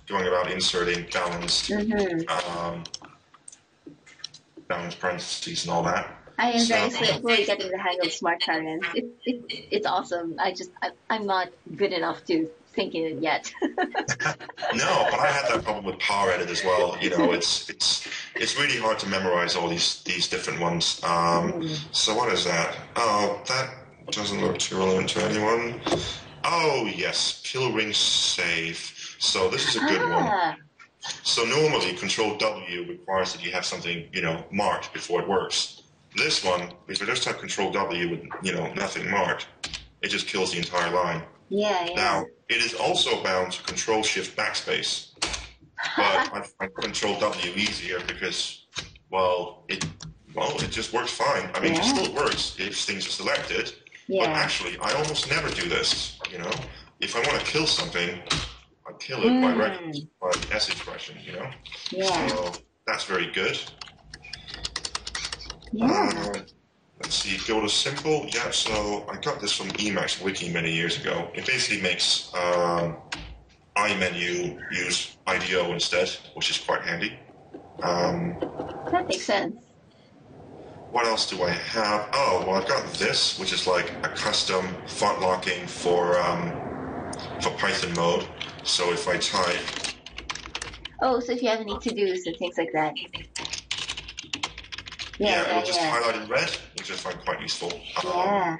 going about inserting balanced, mm-hmm. um, balanced parentheses and all that. I am so, very slowly getting the hang of SmartParens. It, it, it's awesome. I just I, I'm not good enough to think in it yet. No, but I had that problem with ParEdit as well. You know, it's it's it's really hard to memorize all these these different ones. Um, mm. So what is that? Oh, that doesn't look too relevant to anyone. Oh, yes, pill ring save. So this is a good ah. one. So normally Control W requires that you have something, you know, marked before it works. This one, if I just type Control W with, you know, nothing marked, it just kills the entire line. Yeah, yeah. Now, it is also bound to Control Shift Backspace. But I find Control W easier because, well, it, well, it just works fine. I mean, yeah. It still works if things are selected. Yeah. But actually, I almost never do this, you know? If I want to kill something, I kill it mm. by, record, by S expression, you know? Yeah. So that's very good. Yeah. Uh, let's see, go to simple. Yeah, so I got this from Emacs Wiki many years ago. It basically makes um, iMenu use I D O instead, which is quite handy. Um, that makes sense. What else do I have? Oh, well, I've got this, which is like a custom font locking for um, for Python mode. So if I type... Oh, so if you have any to-dos and things like that. Yeah, yeah it will just yeah. highlight in red, which I find quite useful. Yeah.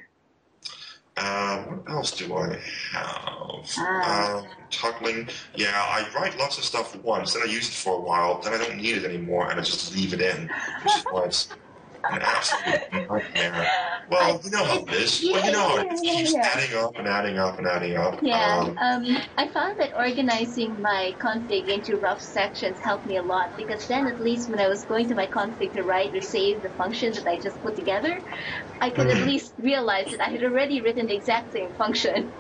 Um, uh, what else do I have? Ah. Um, toggling. Yeah, I write lots of stuff once, then I use it for a while, then I don't need it anymore, and I just leave it in, which is why it's... An absolute nightmare. Well, you know how it is. Yeah, well, you know how it is. It keeps adding up and adding up and adding up. Yeah. Um, um, I found that organizing my config into rough sections helped me a lot because then at least when I was going to my config to write or save the function that I just put together, I could mm-hmm. at least realize that I had already written the exact same function.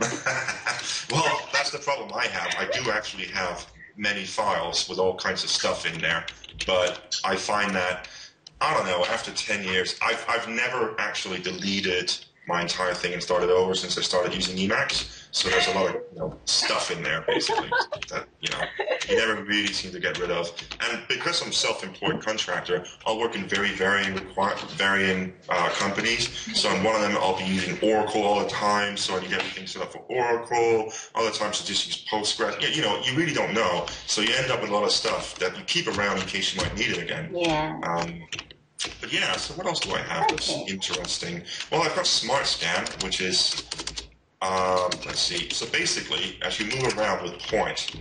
Well, that's the problem I have. I do actually have many files with all kinds of stuff in there, but I find that I don't know, after ten years, I've, I've never actually deleted my entire thing and started over since I started using Emacs, so there's a lot of you know, stuff in there, basically, that you know, you never really seem to get rid of. And because I'm a self-employed contractor, I'll work in very varying, varying uh, companies, so in one of them I'll be using Oracle all the time, so I need everything set up for Oracle, other times I'll just use Postgres. Yeah, you know, you really don't know, so you end up with a lot of stuff that you keep around in case you might need it again. Yeah. Um, But yeah, so what else do I have that's okay. interesting? Well, I've got SmartScan, which is, um, let's see. So basically, as you move around with point,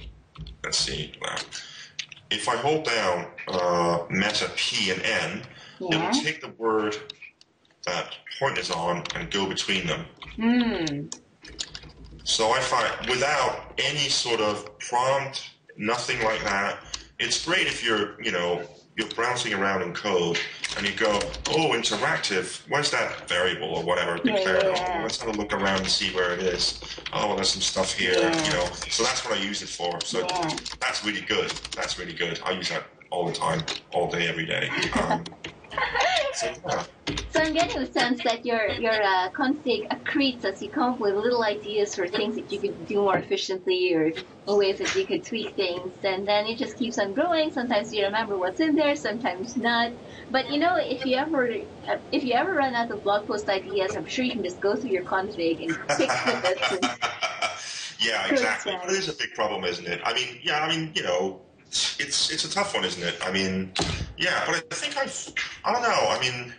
let's see. Now, if I hold down uh, meta P and N, yeah. it will take the word that point is on and go between them. Mm. So I find, without any sort of prompt, nothing like that, it's great if you're, you know, you're browsing around in code, and you go, oh, interactive, where's that variable or whatever declared? Yeah, yeah. Oh, let's have a look around and see where it is. Oh, well, there's some stuff here, yeah. you know. So that's what I use it for. So yeah. that's really good. That's really good. I use that all the time, all day, every day. Um, So in general sense that your your uh, config accretes as you come up with little ideas for things that you could do more efficiently or ways that you could tweak things, and then it just keeps on growing. Sometimes you remember what's in there, sometimes not. But you know, if you ever if you ever run out of blog post ideas, I'm sure you can just go through your config and pick the best and yeah, exactly. It is a big problem, isn't it? I mean, yeah, I mean, you know, it's it's a tough one, isn't it? I mean, yeah, but I think I've, I don't know, I mean,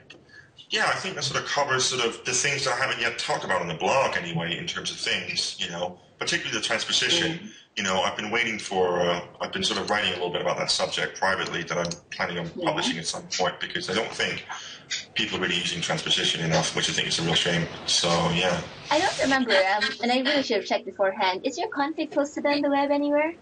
yeah, I think that sort of covers sort of the things that I haven't yet talked about on the blog anyway in terms of things, you know, particularly the transposition. Mm. You know, I've been waiting for, uh, I've been sort of writing a little bit about that subject privately that I'm planning on yeah. publishing at some point because I don't think people are really using transposition enough, which I think is a real shame. So, yeah. I don't remember, um, and I really should have checked beforehand. Is your config posted on the web anywhere?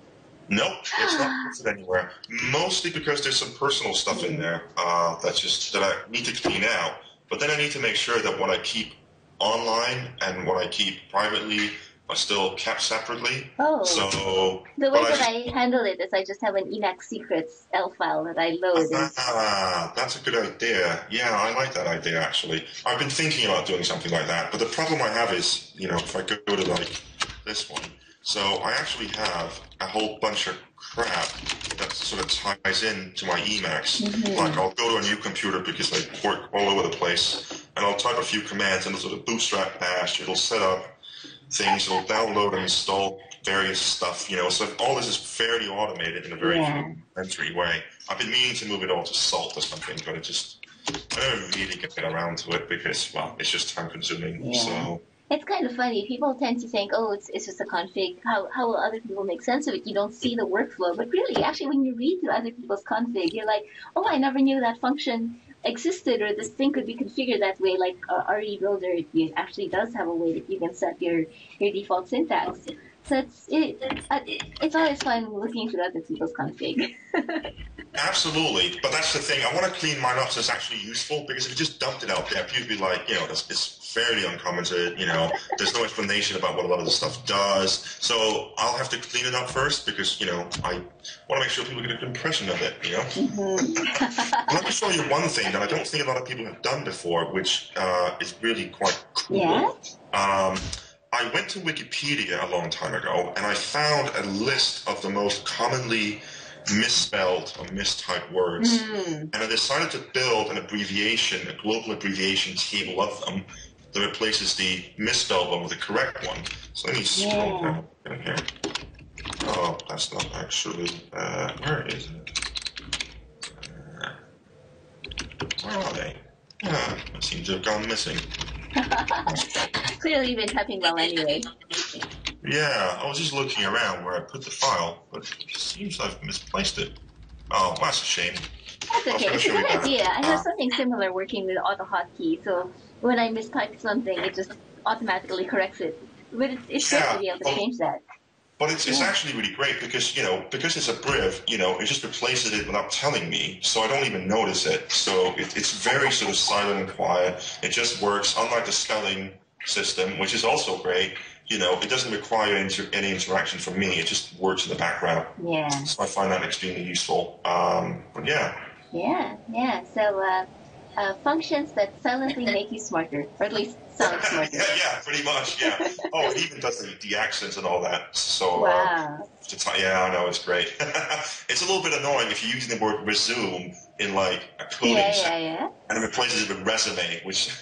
Nope, it's not posted anywhere. Mostly because there's some personal stuff in there uh, that's just that I need to clean out. But then I need to make sure that what I keep online and what I keep privately are still kept separately. Oh. So the way I that just, I handle it is I just have an Emacs secrets L file that I load. Ah, and... that's a good idea. Yeah, I like that idea actually. I've been thinking about doing something like that, but the problem I have is, you know, if I go to like this one. So I actually have a whole bunch of crap that sort of ties in to my Emacs. Mm-hmm. Like I'll go to a new computer because they work all over the place, and I'll type a few commands and it'll sort of bootstrap bash, it'll set up things, it'll download and install various stuff, you know, so all this is fairly automated in a very yeah. rudimentary way. I've been meaning to move it all to Salt or something, but it just, I don't really get around to it because, well, it's just time consuming, yeah. so... It's kind of funny. People tend to think, oh, it's, it's just a config. How, how will other people make sense of it? You don't see the workflow. But really, actually, when you read through other people's config, you're like, oh, I never knew that function existed or this thing could be configured that way. Like uh, REBuilder it actually does have a way that you can set your, your default syntax. So it's, it, it, it's always fun looking through other people's config. Absolutely, but that's the thing. I want to clean mine up so it's actually useful, because if you just dumped it out there, people would be like, you know, it's, it's fairly uncommented, you know, there's no explanation about what a lot of the stuff does. So I'll have to clean it up first because, you know, I want to make sure people get a good impression of it, you know. Mm-hmm. Let me show you one thing that I don't think a lot of people have done before, which uh, is really quite cool. Yeah. Um, I went to Wikipedia a long time ago, and I found a list of the most commonly misspelled or mistyped words, mm. and I decided to build an abbreviation, a global abbreviation table of them that replaces the misspelled one with the correct one. So let me scroll yeah. down in here. Oh, that's not actually, uh, where is it? Uh, where are they? Ah, it seems to have gone missing. Clearly been typing well anyway. Yeah, I was just looking around where I put the file, but it seems I've misplaced it. Oh, well, that's a shame. That's okay. It's a good idea. That. I have something similar working with auto hotkey, so when I mistype something, it just automatically corrects it. But it's, it's yeah, good to be able to well, change that. But it's, yeah. it's actually really great because, you know, because it's abbrev, you know, it just replaces it without telling me, so I don't even notice it. So it, it's very sort of silent and quiet. It just works, unlike the spelling system, which is also great. You know, it doesn't require inter any interaction from me. It just works in the background. Yeah. So I find that extremely useful. Um, but yeah. Yeah, yeah. So uh, uh, functions that silently make you smarter, or at least sound smarter. yeah, yeah, pretty much. Yeah. Oh, it even does the, the accents and all that. So wow. Uh, it's, yeah, I know it's great. It's a little bit annoying if you're using the word resume in like a coding yeah, set, yeah, yeah. and it replaces it with resume, which.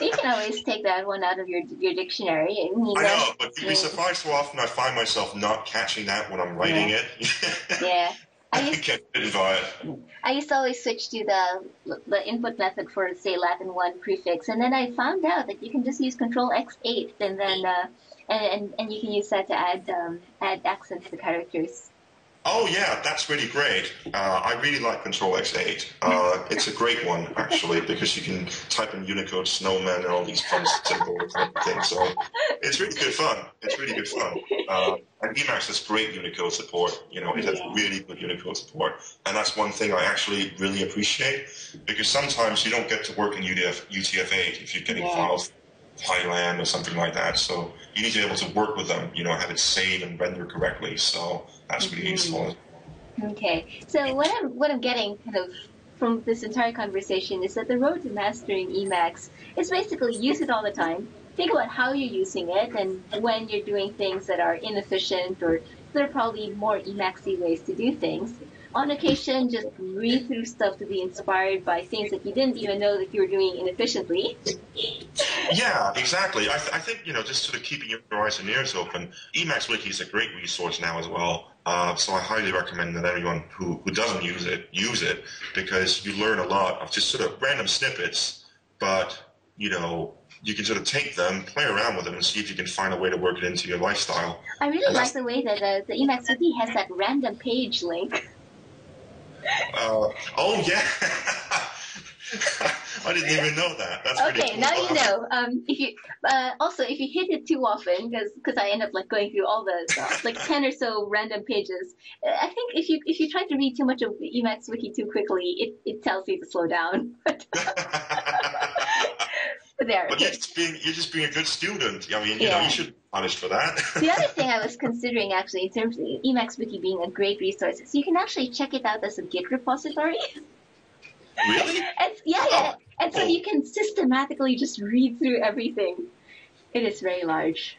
You can always take that one out of your your dictionary. I, mean, I know, but you'd be surprised how often I find myself not catching that when I'm writing yeah. it. yeah. I used, I, it. I used to always switch to the the input method for, say, Latin one prefix, and then I found out that you can just use Control X eight, and then uh, and, and and you can use that to add um, add accents to characters. Oh yeah, that's really great. Uh, I really like Control X eight. Uh, it's a great one actually because you can type in Unicode snowman and all these fun symbols and things. So it's really good fun. It's really good fun. Uh, and Emacs has great Unicode support. You know, it has really good Unicode support, and that's one thing I actually really appreciate because sometimes you don't get to work in U T F eight if you're getting yeah. files. Thailand or something like that, so you need to be able to work with them, you know, have it saved and rendered correctly, so that's really mm-hmm. useful. Okay, so what I'm, what I'm getting kind of from this entire conversation is that the road to mastering Emacs is basically use it all the time. Think about how you're using it and when you're doing things that are inefficient, or there are probably more Emacs-y ways to do things. On occasion, just read through stuff to be inspired by things that you didn't even know that you were doing inefficiently. Yeah, exactly. I, th I think, you know, just sort of keeping your eyes and ears open, Emacs Wiki is a great resource now as well. Uh, so I highly recommend that everyone who, who doesn't use it, use it, because you learn a lot of just sort of random snippets, but, you know, you can sort of take them, play around with them, and see if you can find a way to work it into your lifestyle. I really like the way that uh, the Emacs Wiki has that random page link. Uh, oh, yeah. I didn't even know that. That's okay, cool. Now you know. Um, if you uh, also, if you hit it too often, because because I end up like going through all the uh, like ten or so random pages. I think if you if you try to read too much of Emacs Wiki too quickly, it it tells you to slow down. But there. But you're just being you're just being a good student. I mean, you yeah. know, you should be honest for that. The other thing I was considering actually, in terms of Emacs Wiki being a great resource, so you can actually check it out as a Git repository. Really? And, yeah, yeah. And so you can systematically just read through everything. It is very large.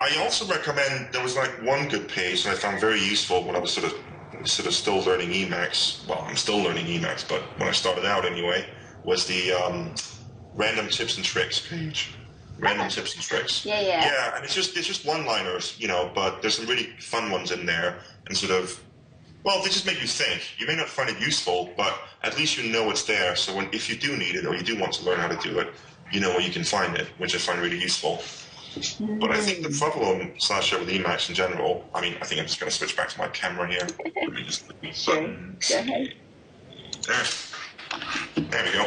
I also recommend, there was like one good page that I found very useful when I was sort of sort of still learning Emacs. Well, I'm still learning Emacs, but when I started out anyway, was the um, random tips and tricks page. Random uh-huh. tips and tricks. Yeah, yeah. Yeah, and it's just it's just one-liners, you know, but there's some really fun ones in there, and sort of, well, they just make you think. You may not find it useful, but at least you know it's there. So when, if you do need it or you do want to learn how to do it, you know where you can find it, which I find really useful. Mm. But I think the problem, Sasha, with Emacs in general, I mean, I think I'm just going to switch back to my camera here. Let me just, sure. But, go ahead. There. There we go.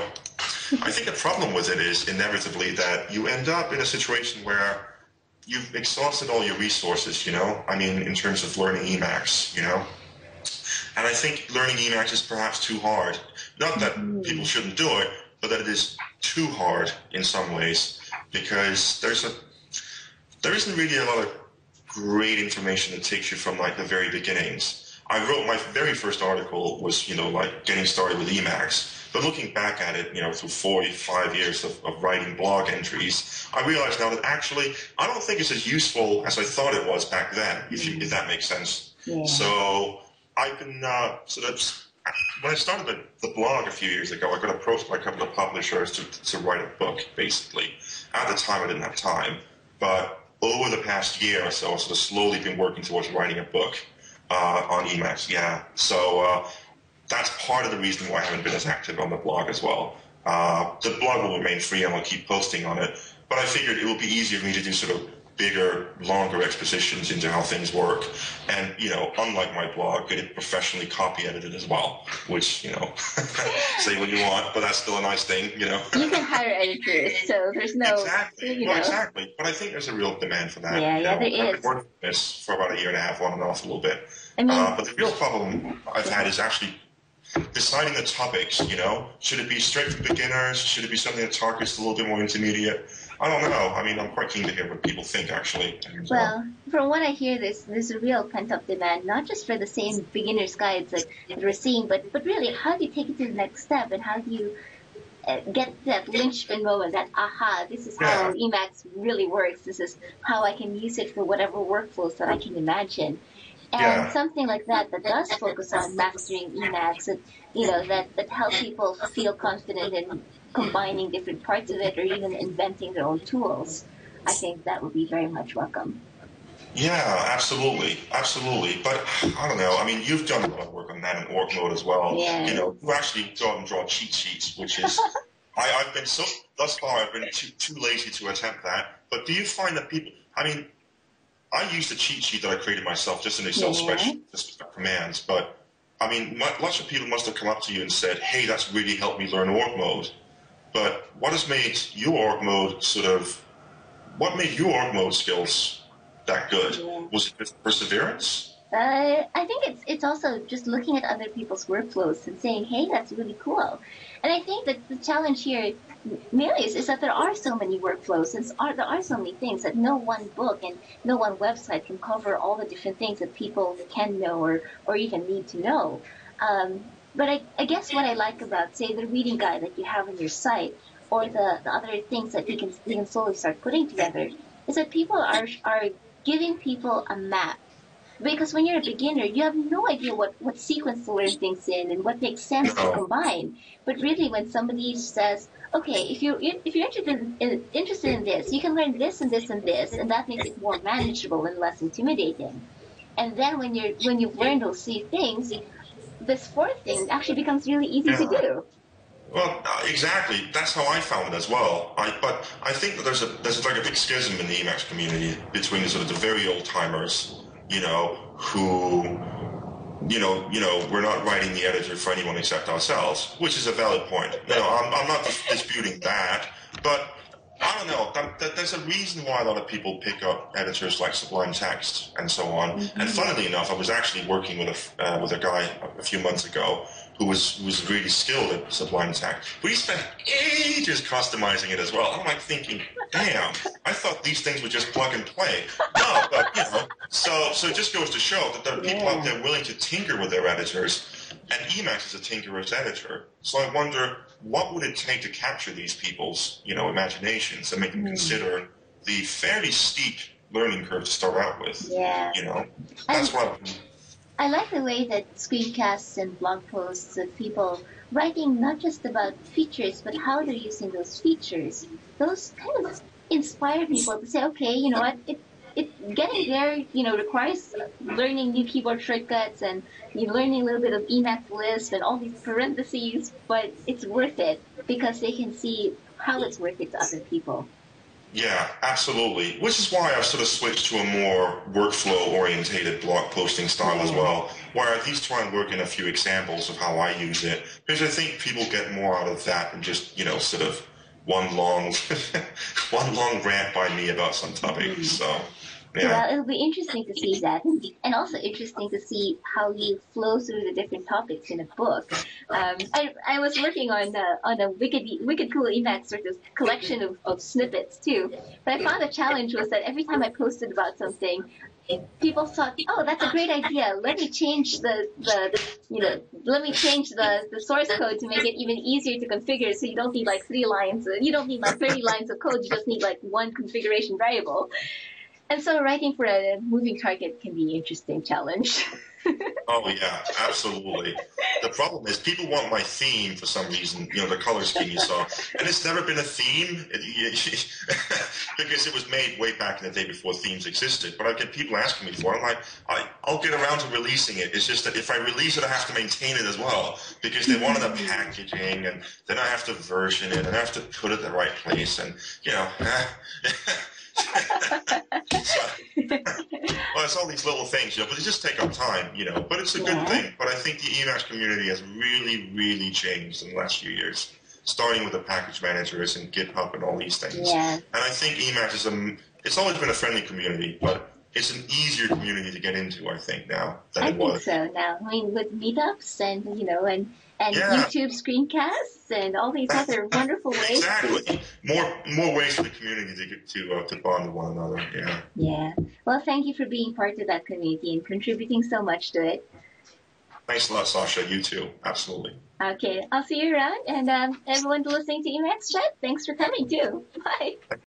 I think the problem with it is inevitably that you end up in a situation where you've exhausted all your resources, you know? I mean, in terms of learning Emacs, you know? And I think learning Emacs is perhaps too hard. Not that people shouldn't do it, but that it is too hard in some ways, because there's a there isn't really a lot of great information that takes you from like the very beginnings. I wrote my very first article was, you know, like getting started with Emacs. But looking back at it, you know, through forty-five years of, of writing blog entries, I realized now that actually I don't think it's as useful as I thought it was back then, if, you, if that makes sense. Yeah. So I've been uh, sort of, when I started the, the blog a few years ago, I got approached by a couple of publishers to, to write a book, basically. At the time, I didn't have time, but over the past year or so, I've sort of slowly been working towards writing a book uh, on Emacs, yeah. So uh, that's part of the reason why I haven't been as active on the blog as well. Uh, the blog will remain free and I'll keep posting on it, but I figured it would be easier for me to do sort of bigger, longer expositions into how things work. And, you know, unlike my blog, get it professionally copy edited as well, which, you know, say what you want, but that's still a nice thing, you know. You can hire editors, so there's no... Exactly, you well, know. exactly. But I think there's a real demand for that. Yeah, you yeah, know, there I've is. I've worked on this for about a year and a half, on and off a little bit. I mean, uh, but the real problem I've had is actually deciding the topics, you know. Should it be straight for beginners? Should it be something that targets a little bit more intermediate? I don't know. I mean, I'm quite keen to hear what people think, actually. Well, from what I hear, there's, there's a real pent-up demand, not just for the same beginner's guides that we're seeing, but, but really, how do you take it to the next step, and how do you uh, get that linchpin moment, that, aha, this is how yeah. Emacs really works. This is how I can use it for whatever workflows that I can imagine. And yeah. something like that that does focus on mastering Emacs, and, you know, that, that helps people feel confident in combining different parts of it, or even inventing their own tools. I think that would be very much welcome. Yeah, absolutely, absolutely. But I don't know. I mean, you've done a lot of work on that in org mode as well. Yeah. You know, you actually go out and draw cheat sheets, which is I, I've been so thus far I've been too, too lazy to attempt that. But do you find that people? I mean, I use the cheat sheet that I created myself, just an Excel yeah. spreadsheet, just with commands. But, I mean, lots of people must have come up to you and said, hey, that's really helped me learn org mode. But what has made your org mode sort of, what made your org mode skills that good? Yeah. Was it just perseverance? Uh, I think it's it's also just looking at other people's workflows and saying, hey, that's really cool. And I think that the challenge here mainly is, is that there are so many workflows, and there are so many things that no one book and no one website can cover all the different things that people can know or, or even need to know. Um, but I, I guess what I like about, say, the reading guide that you have on your site, or the, the other things that we can, we can slowly start putting together, is that people are, are giving people a map. Because when you're a beginner, you have no idea what, what sequence to learn things in and what makes sense to combine. But really, when somebody says, okay, if you're, if you're interested in, in, interested in this, you can learn this and this and this, and that makes it more manageable and less intimidating. And then when, you're, when you've learned those three things, this fourth thing actually becomes really easy to do. Well, exactly. That's how I found it as well. I, but I think that there's a there's like a big schism in the Emacs community between the sort of the very old timers, you know, who, you know, you know, we're not writing the editor for anyone except ourselves, which is a valid point. You know, I'm I'm not disputing that, but I don't know. That, that, there's a reason why a lot of people pick up editors like Sublime Text and so on. Mm-hmm. And funnily enough, I was actually working with a uh, with a guy a few months ago who was who was really skilled at Sublime Text. We spent ages customizing it as well. I'm like thinking, damn, I thought these things were just plug and play. No, but you know, so so it just goes to show that there are people yeah. out there willing to tinker with their editors, and Emacs is a tinkerer's editor. So I wonder, what would it take to capture these people's, you know, imaginations and make them mm. consider the fairly steep learning curve to start out with? Yeah. You know, that's what. I like the way that screencasts and blog posts of people writing not just about features, but how they're using those features. Those kind of inspire people to say, okay, you know what, it, it, getting there, you know, requires learning new keyboard shortcuts and you're learning a little bit of Emacs Lisp and all these parentheses, but it's worth it because they can see how it's worth it to other people. Yeah, absolutely. Which is why I've sort of switched to a more workflow-orientated blog posting style as well, where I at least try and work in a few examples of how I use it, because I think people get more out of that than just, you know, sort of one long, one long rant by me about some topic. So, yeah. Well, it'll be interesting to see that, and also interesting to see how you flow through the different topics in a book. Um, I, I was working on a, on a wicked, wicked cool Emacs sort of collection of, of snippets too, but I found the challenge was that every time I posted about something, people thought, oh, that's a great idea. Let me change the, the, the you know, let me change the, the source code to make it even easier to configure. So you don't need like three lines, you don't need like thirty lines of code. You just need like one configuration variable. And so writing for a moving target can be an interesting challenge. Oh, yeah, absolutely. The problem is people want my theme for some reason, you know, the color scheme you saw. And it's never been a theme because it was made way back in the day before themes existed. But I get people asking me for it. I'm like, I, I'll get around to releasing it. It's just that if I release it, I have to maintain it as well because they wanted the packaging and then I have to version it and I have to put it in the right place and, you know, so, well, it's all these little things, you know, but they just take up time, you know. But it's a yeah. good thing. But I think the Emacs community has really, really changed in the last few years, starting with the package managers and GitHub and all these things. Yeah. And I think Emacs is a, it's always been a friendly community, but it's an easier community to get into, I think, now than I it was. I think so now. I mean, with meetups and, you know, and, and yeah. YouTube screencasts and all these other wonderful ways. Exactly. More, more ways for the community to, get to, uh, to bond with one another, yeah. Yeah. Well, thank you for being part of that community and contributing so much to it. Thanks a lot, Sasha. You too. Absolutely. Okay. I'll see you around. And um, everyone listening to Emacs Chat, thanks for coming, too. Bye.